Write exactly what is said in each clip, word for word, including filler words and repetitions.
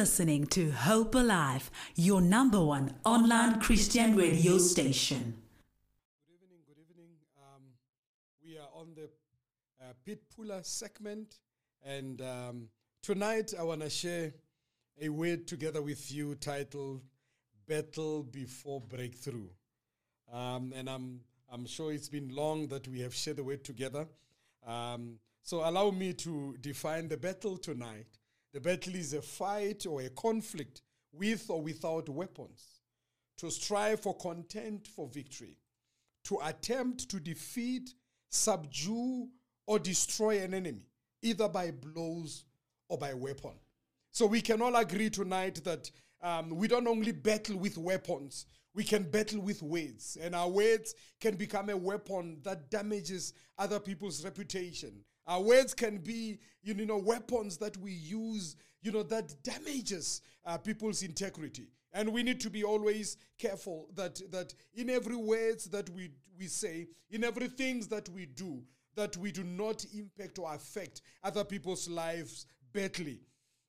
listening to Hope Alive, your number one online Christian radio station. Good evening, good evening. Um, we are on the uh, Pit Puller segment, and um, tonight I want to share a word together with you titled Battle Before Breakthrough. Um, and I'm, I'm sure it's been long that we have shared the word together. Um, so allow me to define the battle tonight. The battle is a fight or a conflict with or without weapons, to strive for content for victory, to attempt to defeat, subdue, or destroy an enemy, either by blows or by weapon. So we can all agree tonight that um, we don't only battle with weapons, we can battle with words, and our words can become a weapon that damages other people's reputation. Our words can be, you know, weapons that we use, you know, that damages uh, people's integrity. And we need to be always careful that that in every words that we we say, in everything that we do, that we do not impact or affect other people's lives badly.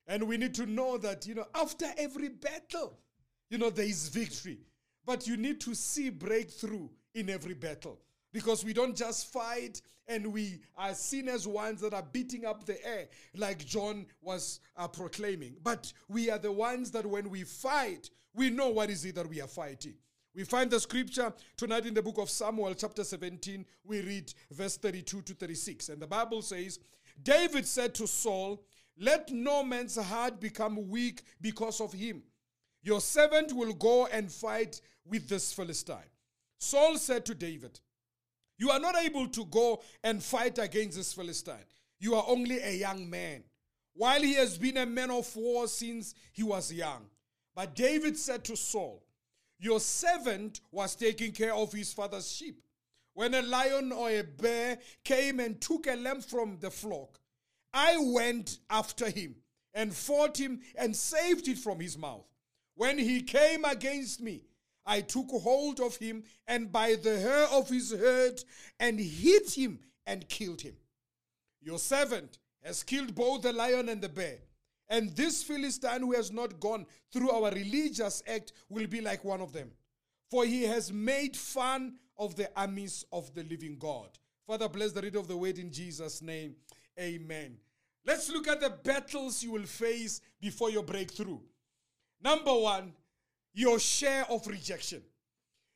And we need to know that, you know, after every battle, you know, there is victory. But you need to see breakthrough in every battle, because we don't just fight and we are seen as ones that are beating up the air like John was uh, proclaiming. But we are the ones that when we fight, we know what is it that we are fighting. We find the scripture tonight in the book of Samuel, chapter seventeen. We read verse thirty-two to thirty-six. And the Bible says, David said to Saul, "Let no man's heart become weak because of him. Your servant will go and fight with this Philistine." Saul said to David, "You are not able to go and fight against this Philistine. You are only a young man, while he has been a man of war since he was young." But David said to Saul, "Your servant was taking care of his father's sheep. When a lion or a bear came and took a lamb from the flock, I went after him and fought him and saved it from his mouth. When he came against me, I took hold of him and by the hair of his head and hit him and killed him. Your servant has killed both the lion and the bear. And this Philistine who has not gone through our religious act will be like one of them. For he has made fun of the armies of the living God." Father, bless the reading of the word in Jesus' name. Amen. Let's look at the battles you will face before your breakthrough. Number one, your share of rejection.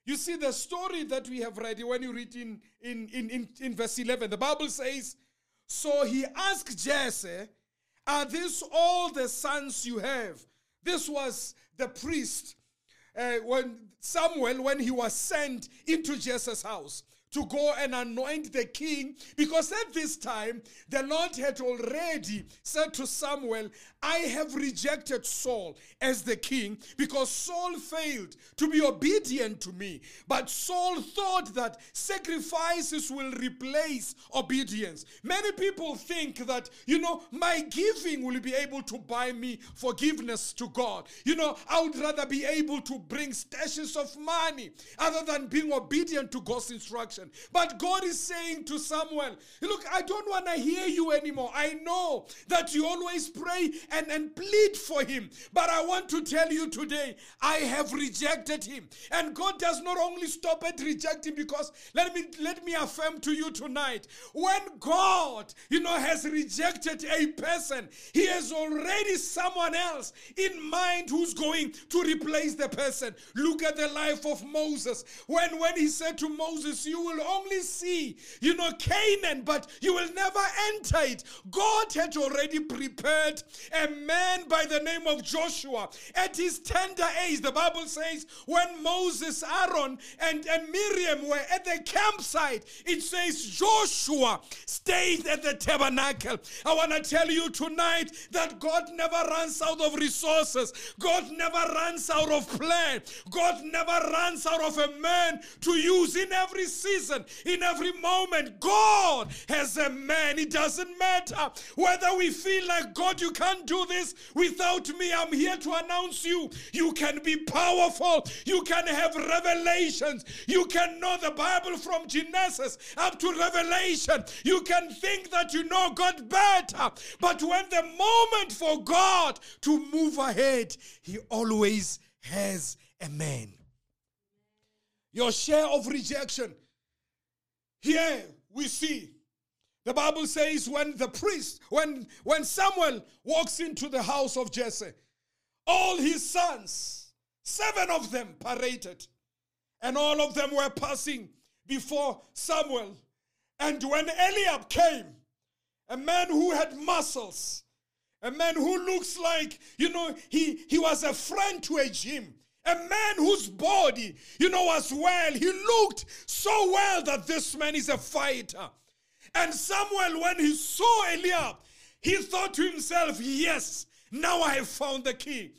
You see, the story that we have read, when you read in, in, in, in, in verse eleven, the Bible says, "So he asked Jesse, 'Are these all the sons you have?'" This was the priest, uh, when Samuel, when he was sent into Jesse's house to go and anoint the king, because at this time, the Lord had already said to Samuel, "I have rejected Saul as the king because Saul failed to be obedient to me." But Saul thought that sacrifices will replace obedience. Many people think that, you know, my giving will be able to buy me forgiveness to God. You know, I would rather be able to bring stashes of money other than being obedient to God's instruction. But God is saying to Samuel, "Look, I don't want to hear you anymore. I know that you always pray and, and plead for him. But I want to tell you today, I have rejected him." And God does not only stop at rejecting, because let me, let me affirm to you tonight, when God, you know, has rejected a person, he has already someone else in mind who's going to replace the person. Look at the life of Moses. When, when he said to Moses, "You will only see, you know, Canaan, but you will never enter it," God had already prepared a man by the name of Joshua. At his tender age, the Bible says, when Moses, Aaron, and, and Miriam were at the campsite, it says Joshua stayed at the tabernacle. I want to tell you tonight that God never runs out of resources. God never runs out of plan. God never runs out of a man to use in every season. season, in every moment, God has a man. It doesn't matter whether we feel like, God, you can't do this without me. I'm here to announce you. You can be powerful. You can have revelations. You can know the Bible from Genesis up to Revelation. You can think that you know God better. But when the moment for God to move ahead, he always has a man. Your share of rejection. Here we see the Bible says when the priest, when, when Samuel walks into the house of Jesse, all his sons, seven of them, paraded. And all of them were passing before Samuel. And when Eliab came, a man who had muscles, a man who looks like, you know, he, he was a friend to a gym. A man whose body, you know, was well. He looked so well that this man is a fighter. And Samuel, when he saw Eliab, he thought to himself, yes, now I have found the key.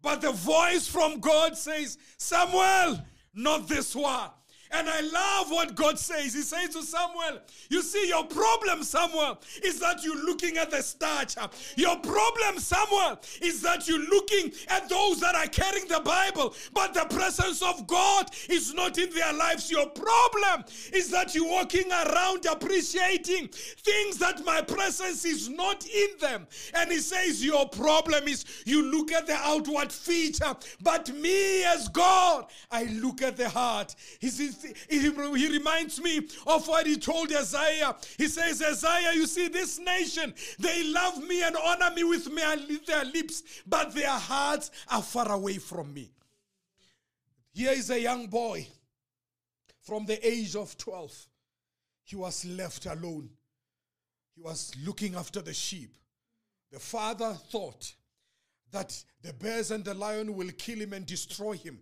But the voice from God says, Samuel, not this one. And I love what God says. He says to Samuel, you see, your problem, Samuel, is that you're looking at the starch. Your problem, Samuel, is that you're looking at those that are carrying the Bible, but the presence of God is not in their lives. Your problem is that you're walking around appreciating things that my presence is not in them. And he says, your problem is you look at the outward feature, but me as God, I look at the heart. He says, He reminds me of what he told Isaiah. He says, Isaiah, you see, this nation, they love me and honor me with their lips, but their hearts are far away from me. Here is a young boy from the age of twelve. He was left alone. He was looking after the sheep. The father thought that the bears and the lion will kill him and destroy him,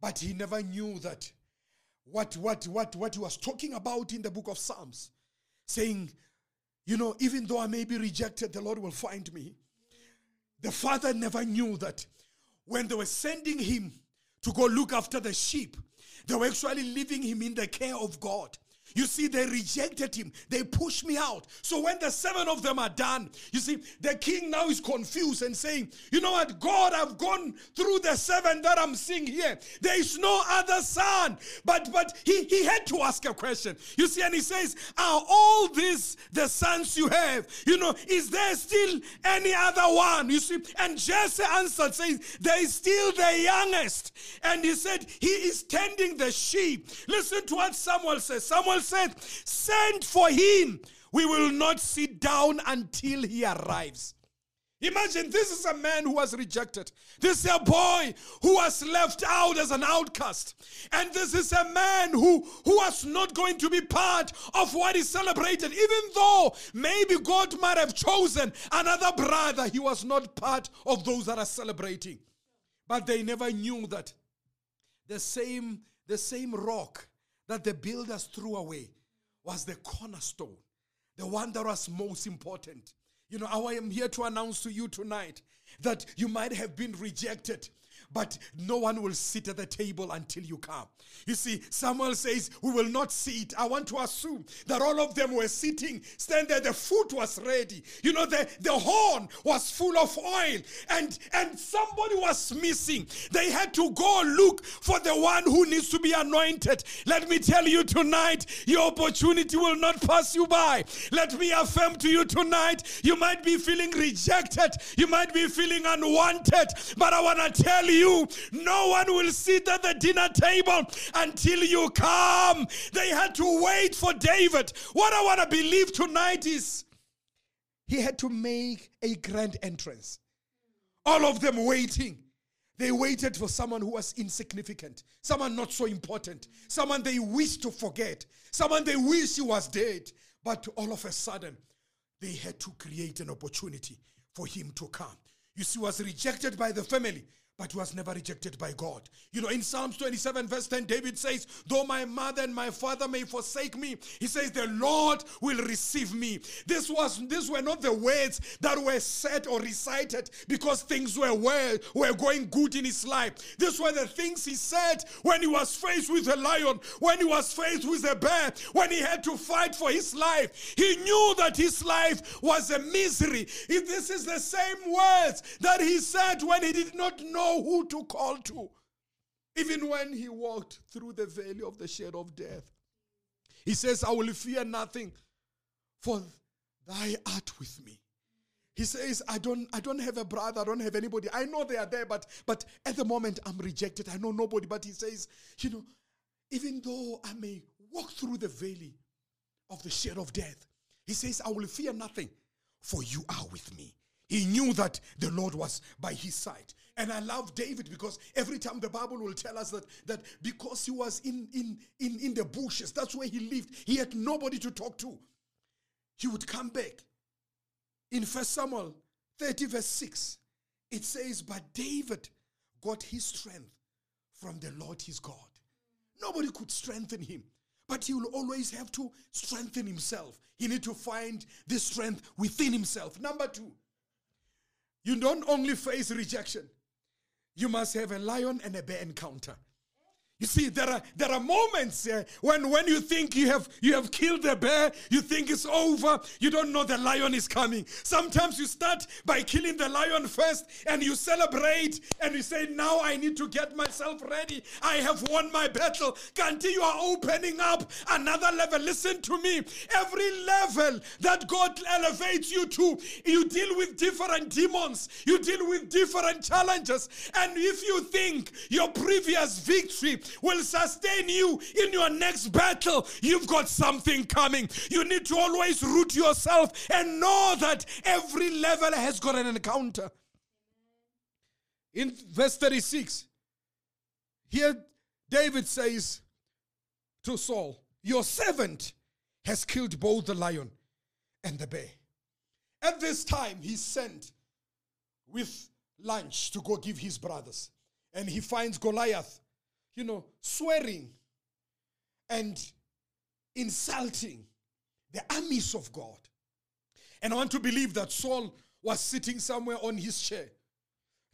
but he never knew that What, what, what, what he was talking about in the book of Psalms, saying, you know, even though I may be rejected, the Lord will find me. The father never knew that when they were sending him to go look after the sheep, they were actually leaving him in the care of God. You see, they rejected him. They pushed me out. So when the seven of them are done, you see, the king now is confused and saying, you know what, God, I've gone through the seven that I'm seeing here. There is no other son. But but he, he had to ask a question. You see, and he says, are all these the sons you have? You know, is there still any other one? You see, and Jesse answered, saying, there is still the youngest. And he said, he is tending the sheep. Listen to what Samuel says. Samuel said, send for him. We will not sit down until he arrives. Imagine, this is a man who was rejected. This is a boy who was left out as an outcast. And this is a man who, who was not going to be part of what is celebrated. Even though maybe God might have chosen another brother, he was not part of those that are celebrating. But they never knew that the same, the same rock that the builders threw away was the cornerstone, the one that was most important. You know, I am here to announce to you tonight that you might have been rejected, but no one will sit at the table until you come. You see, Samuel says, we will not sit. I want to assume that all of them were sitting, standing there. The food was ready. You know, the, the horn was full of oil. And, and somebody was missing. They had to go look for the one who needs to be anointed. Let me tell you tonight, your opportunity will not pass you by. Let me affirm to you tonight, you might be feeling rejected. You might be feeling unwanted. But I want to tell you, You. No one will sit at the dinner table until you come. They had to wait for David. What I want to believe tonight is he had to make a grand entrance. All of them waiting. They waited for someone who was insignificant, someone not so important, someone they wished to forget, someone they wished he was dead. But all of a sudden, they had to create an opportunity for him to come. You see, he was rejected by the family. but was never rejected by God. You know, in Psalms twenty-seven verse ten, David says, though my mother and my father may forsake me, he says, the Lord will receive me. This was, these were not the words that were said or recited because things were well, were going good in his life. These were the things he said when he was faced with a lion, when he was faced with a bear, when he had to fight for his life. He knew that his life was a misery. If this is the same words that he said when he did not know who to call to, even when he walked through the valley of the shadow of death, he says, I will fear nothing, for thy art with me. He says, I don't, I don't have a brother, I don't have anybody. I know they are there, but, but at the moment I'm rejected. I know nobody. But he says, you know, even though I may walk through the valley of the shadow of death, he says, I will fear nothing, for you are with me. He knew that the Lord was by his side. And I love David because every time the Bible will tell us that, that because he was in, in, in, in the bushes, that's where he lived, he had nobody to talk to. He would come back. In First Samuel thirty verse six, it says, but David got his strength from the Lord his God. Nobody could strengthen him. But he will always have to strengthen himself. He needs to find this strength within himself. Number two, you don't only face rejection. You must have a lion and a bear encounter. You see, there are there are moments uh, when when you think you have you have killed the bear, you think it's over, you don't know the lion is coming. Sometimes you start by killing the lion first, and you celebrate, and you say, now I need to get myself ready. I have won my battle. Until you are opening up another level. Listen to me. Every level that God elevates you to, you deal with different demons. You deal with different challenges. And if you think your previous victory will sustain you in your next battle, you've got something coming. You need to always root yourself and know that every level has got an encounter. In verse thirty-six, here David says to Saul, your servant has killed both the lion and the bear. At this time, he sent with lunch to go give his brothers. And he finds Goliath, you know, swearing and insulting the armies of God. And I want to believe that Saul was sitting somewhere on his chair,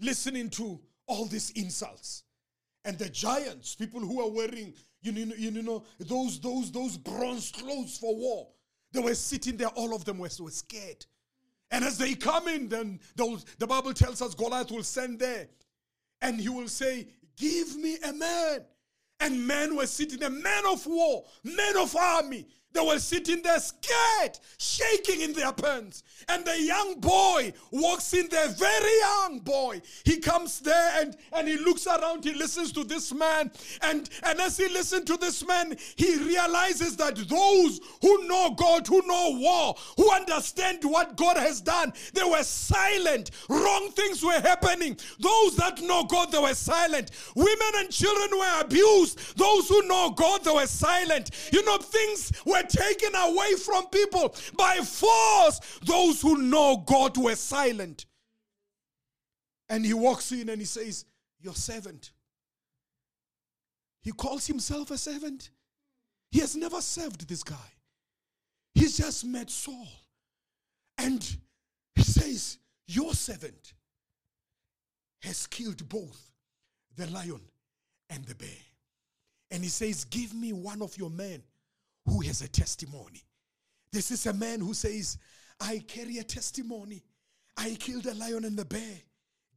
listening to all these insults. And the giants, people who are wearing, you know, you know those, those, those bronze clothes for war, they were sitting there, all of them were, were scared. And as they come in, then those, the Bible tells us Goliath will stand there and he will say, give me a man. And men were sitting there, men of war, men of army. They were sitting there scared, shaking in their pants. And the young boy walks in there, very young boy. He comes there and, and he looks around, he listens to this man. And, and as he listens to this man, he realizes that those who know God, who know war, who understand what God has done, they were silent. Wrong things were happening. Those that know God, they were silent. Women and children were abused. Those who know God, they were silent. You know, things were taken away from people by force. Those who know God were silent. And he walks in and he says, your servant. He calls himself a servant. He has never served this guy. He's just met Saul. And he says, your servant has killed both the lion and the bear. And he says, give me one of your men who has a testimony. This is a man who says, I carry a testimony. I killed a lion and the bear.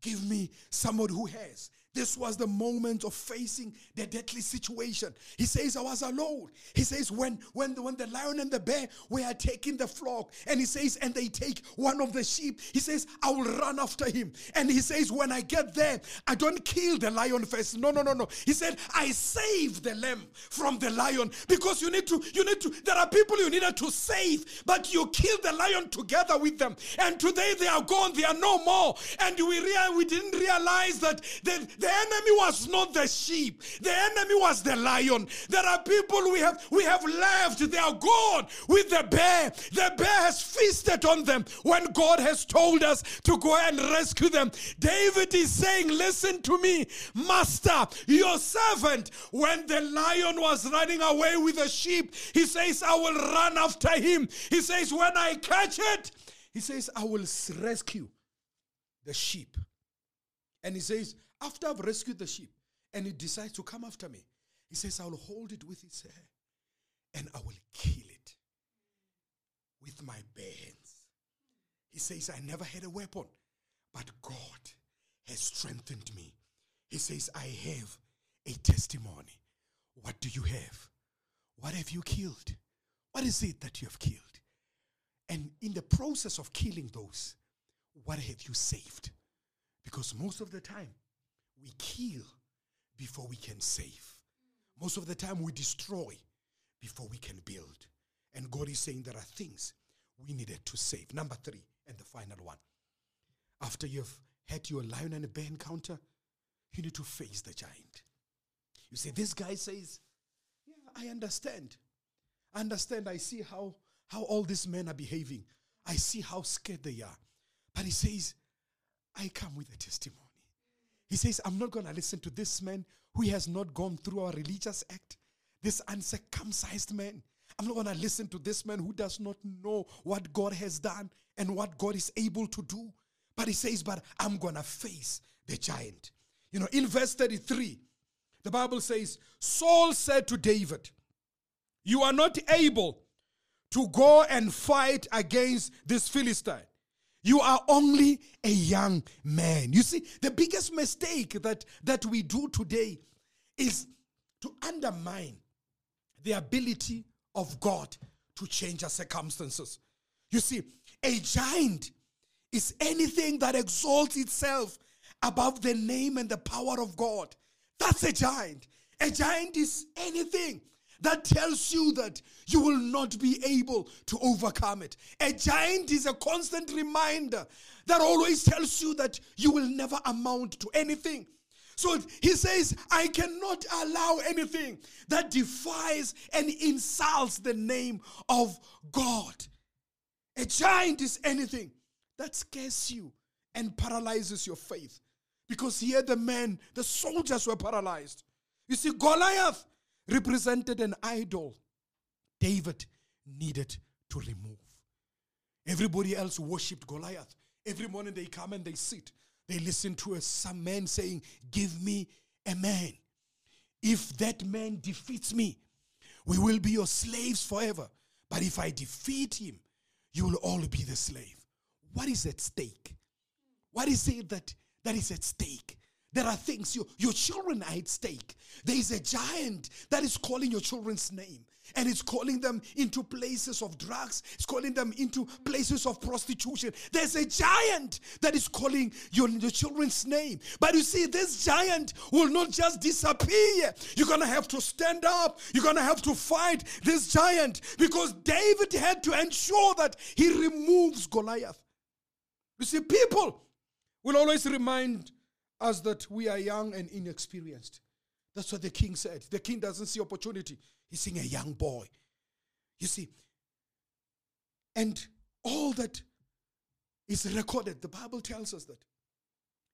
Give me somebody who has. This was the moment of facing the deadly situation. He says, I was alone. He says, when, when, the, when the lion and the bear were taking the flock, and he says, and they take one of the sheep, he says, I will run after him. And he says, when I get there, I don't kill the lion first. No, no, no, no. He said, I save the lamb from the lion, because you need to, you need to, there are people you needed to save, but you kill the lion together with them. And today they are gone. They are no more. And we, rea- we didn't realize that the The enemy was not the sheep. The enemy was the lion. There are people we have we have left their God with the bear. The bear has feasted on them when God has told us to go and rescue them. David is saying, listen to me, Master, your servant. When the lion was running away with the sheep, he says, I will run after him. He says, when I catch it, he says, I will rescue the sheep. And he says, after I've rescued the sheep, and it decides to come after me, he says, I will hold it with its hair, and I will kill it with my bare hands. He says, I never had a weapon, but God has strengthened me. He says, I have a testimony. What do you have? What have you killed? What is it that you have killed? And in the process of killing those, what have you saved? Because most of the time, we kill before we can save. Most of the time, we destroy before we can build. And God is saying there are things we needed to save. Number three, and the final one. After you've had your lion and bear encounter, you need to face the giant. You say, this guy says, yeah, I understand. I understand. I see how, how all these men are behaving. I see how scared they are. But he says, I come with a testimony. He says, I'm not going to listen to this man who has not gone through our religious act, this uncircumcised man. I'm not going to listen to this man who does not know what God has done and what God is able to do. But he says, but I'm going to face the giant. You know, in verse thirty-three, the Bible says, Saul said to David, you are not able to go and fight against this Philistine. You are only a young man. You see, the biggest mistake that, that we do today is to undermine the ability of God to change our circumstances. You see, a giant is anything that exalts itself above the name and the power of God. That's a giant. A giant is anything that tells you that you will not be able to overcome it. A giant is a constant reminder that always tells you that you will never amount to anything. So he says, I cannot allow anything that defies and insults the name of God. A giant is anything that scares you and paralyzes your faith. Because here the men, the soldiers were paralyzed. You see, Goliath represented an idol David needed to remove. Everybody else worshipped Goliath. Every morning they come and they sit. They listen to a, some man saying, give me a man. If that man defeats me, we will be your slaves forever. But if I defeat him, you will all be the slave. What is at stake? What is it that, that is at stake? There are things, you, your children are at stake. There is a giant that is calling your children's name. And it's calling them into places of drugs. It's calling them into places of prostitution. There's a giant that is calling your, your children's name. But you see, this giant will not just disappear. You're going to have to stand up. You're going to have to fight this giant. Because David had to ensure that he removes Goliath. You see, people will always remind us that we are young and inexperienced. That's what the king said. The king doesn't see opportunity. He's seeing a young boy. You see, and all that is recorded, the Bible tells us that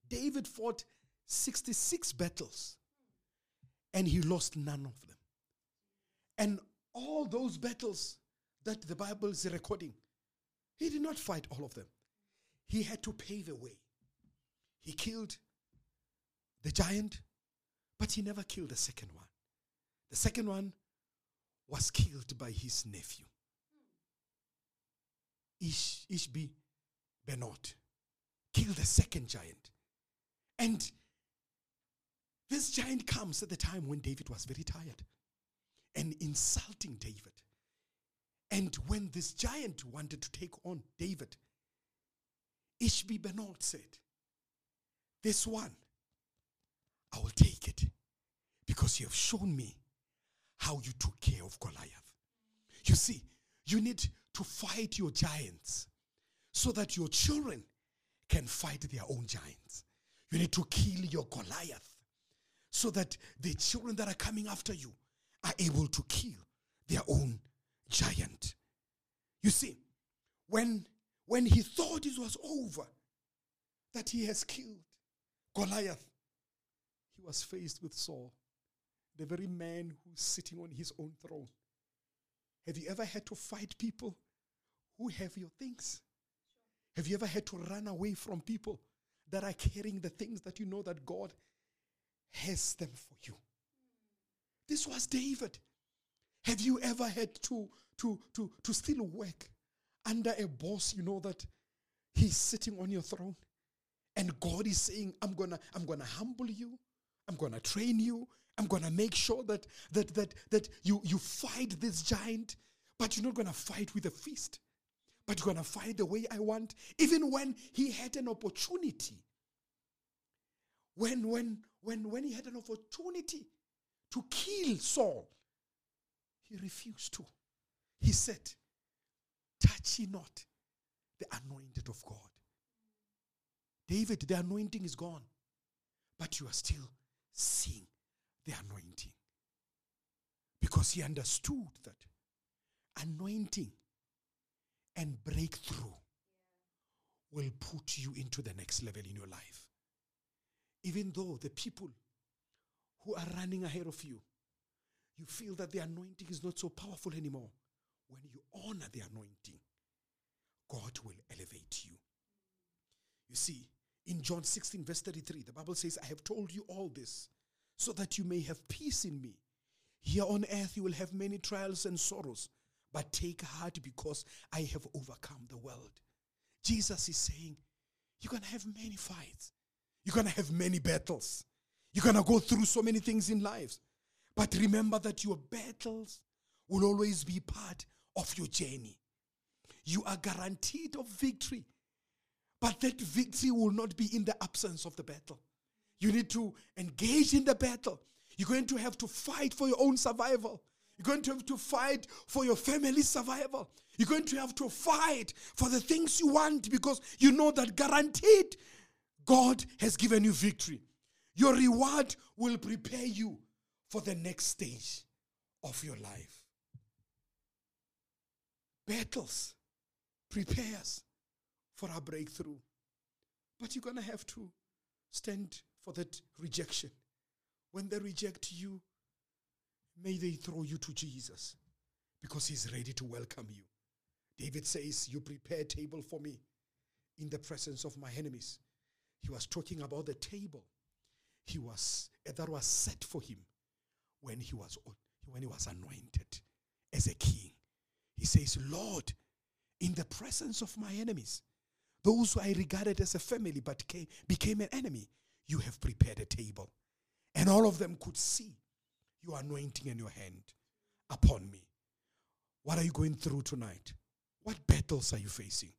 David fought sixty-six battles and he lost none of them. And all those battles that the Bible is recording, he did not fight all of them. He had to pave a way. He killed the giant, but he never killed the second one. The second one was killed by his nephew, Ish, Ishbi Benot. Killed the second giant. And this giant comes at the time when David was very tired and insulting David. And when this giant wanted to take on David, Ishbi Benot said, this one, I will take it because you have shown me how you took care of Goliath. You see, you need to fight your giants so that your children can fight their own giants. You need to kill your Goliath so that the children that are coming after you are able to kill their own giant. You see, when, when he thought it was over, that he has killed Goliath, he was faced with Saul, the very man who's sitting on his own throne. Have you ever had to fight people who have your things? Sure. Have you ever had to run away from people that are carrying the things that you know that God has them for you? Mm. This was David. Have you ever had to, to, to, to still work under a boss you know that he's sitting on your throne? And God is saying, I'm gonna, I'm gonna humble you. I'm going to train you. I'm going to make sure that that that that you, you fight this giant, but you're not going to fight with a fist, but you're going to fight the way I want. Even when he had an opportunity, when, when, when, when he had an opportunity to kill Saul, he refused to. He said, touch ye not the anointed of God. David, the anointing is gone, but you are still seeing the anointing, because he understood that anointing and breakthrough will put you into the next level in your life. Even though the people who are running ahead of you, you feel that the anointing is not so powerful anymore, when you honor the anointing, God will elevate you. You see, in John sixteen verse thirty-three, the Bible says, I have told you all this so that you may have peace in me. Here on earth you will have many trials and sorrows, but take heart because I have overcome the world. Jesus is saying, you're going to have many fights. You're going to have many battles. You're going to go through so many things in life. But remember that your battles will always be part of your journey. You are guaranteed of victory. But that victory will not be in the absence of the battle. You need to engage in the battle. You're going to have to fight for your own survival. You're going to have to fight for your family's survival. You're going to have to fight for the things you want, because you know that guaranteed God has given you victory. Your reward will prepare you for the next stage of your life. Battles prepare us for our breakthrough. But you're going to have to stand for that rejection. When they reject you, may they throw you to Jesus, because he's ready to welcome you. David says, you prepare a table for me in the presence of my enemies. He was talking about the table he was that was set for him when he was when he was anointed as a king. He says, Lord, in the presence of my enemies, those who I regarded as a family but came, became an enemy, you have prepared a table. And all of them could see your anointing and your hand upon me. What are you going through tonight? What battles are you facing?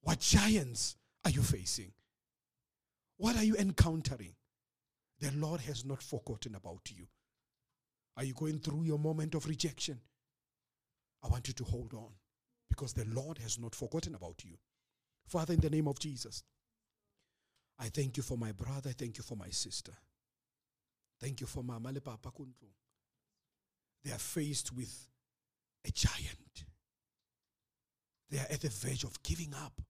What giants are you facing? What are you encountering? The Lord has not forgotten about you. Are you going through your moment of rejection? I want you to hold on, because the Lord has not forgotten about you. Father, in the name of Jesus, I thank you for my brother. I thank you for my sister. Thank you for Mama and Papa Kuntu. They are faced with a giant. They are at the verge of giving up.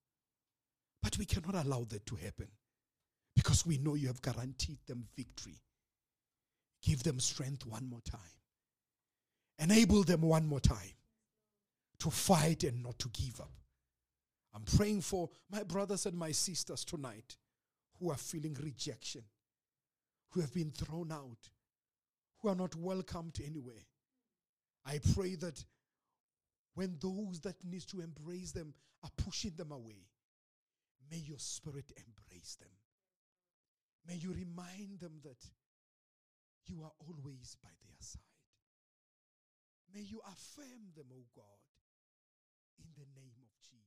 But we cannot allow that to happen, because we know you have guaranteed them victory. Give them strength one more time. Enable them one more time to fight and not to give up. I'm praying for my brothers and my sisters tonight who are feeling rejection, who have been thrown out, who are not welcomed anywhere. I pray that when those that need to embrace them are pushing them away, may your spirit embrace them. May you remind them that you are always by their side. May you affirm them, O God, in the name of Jesus.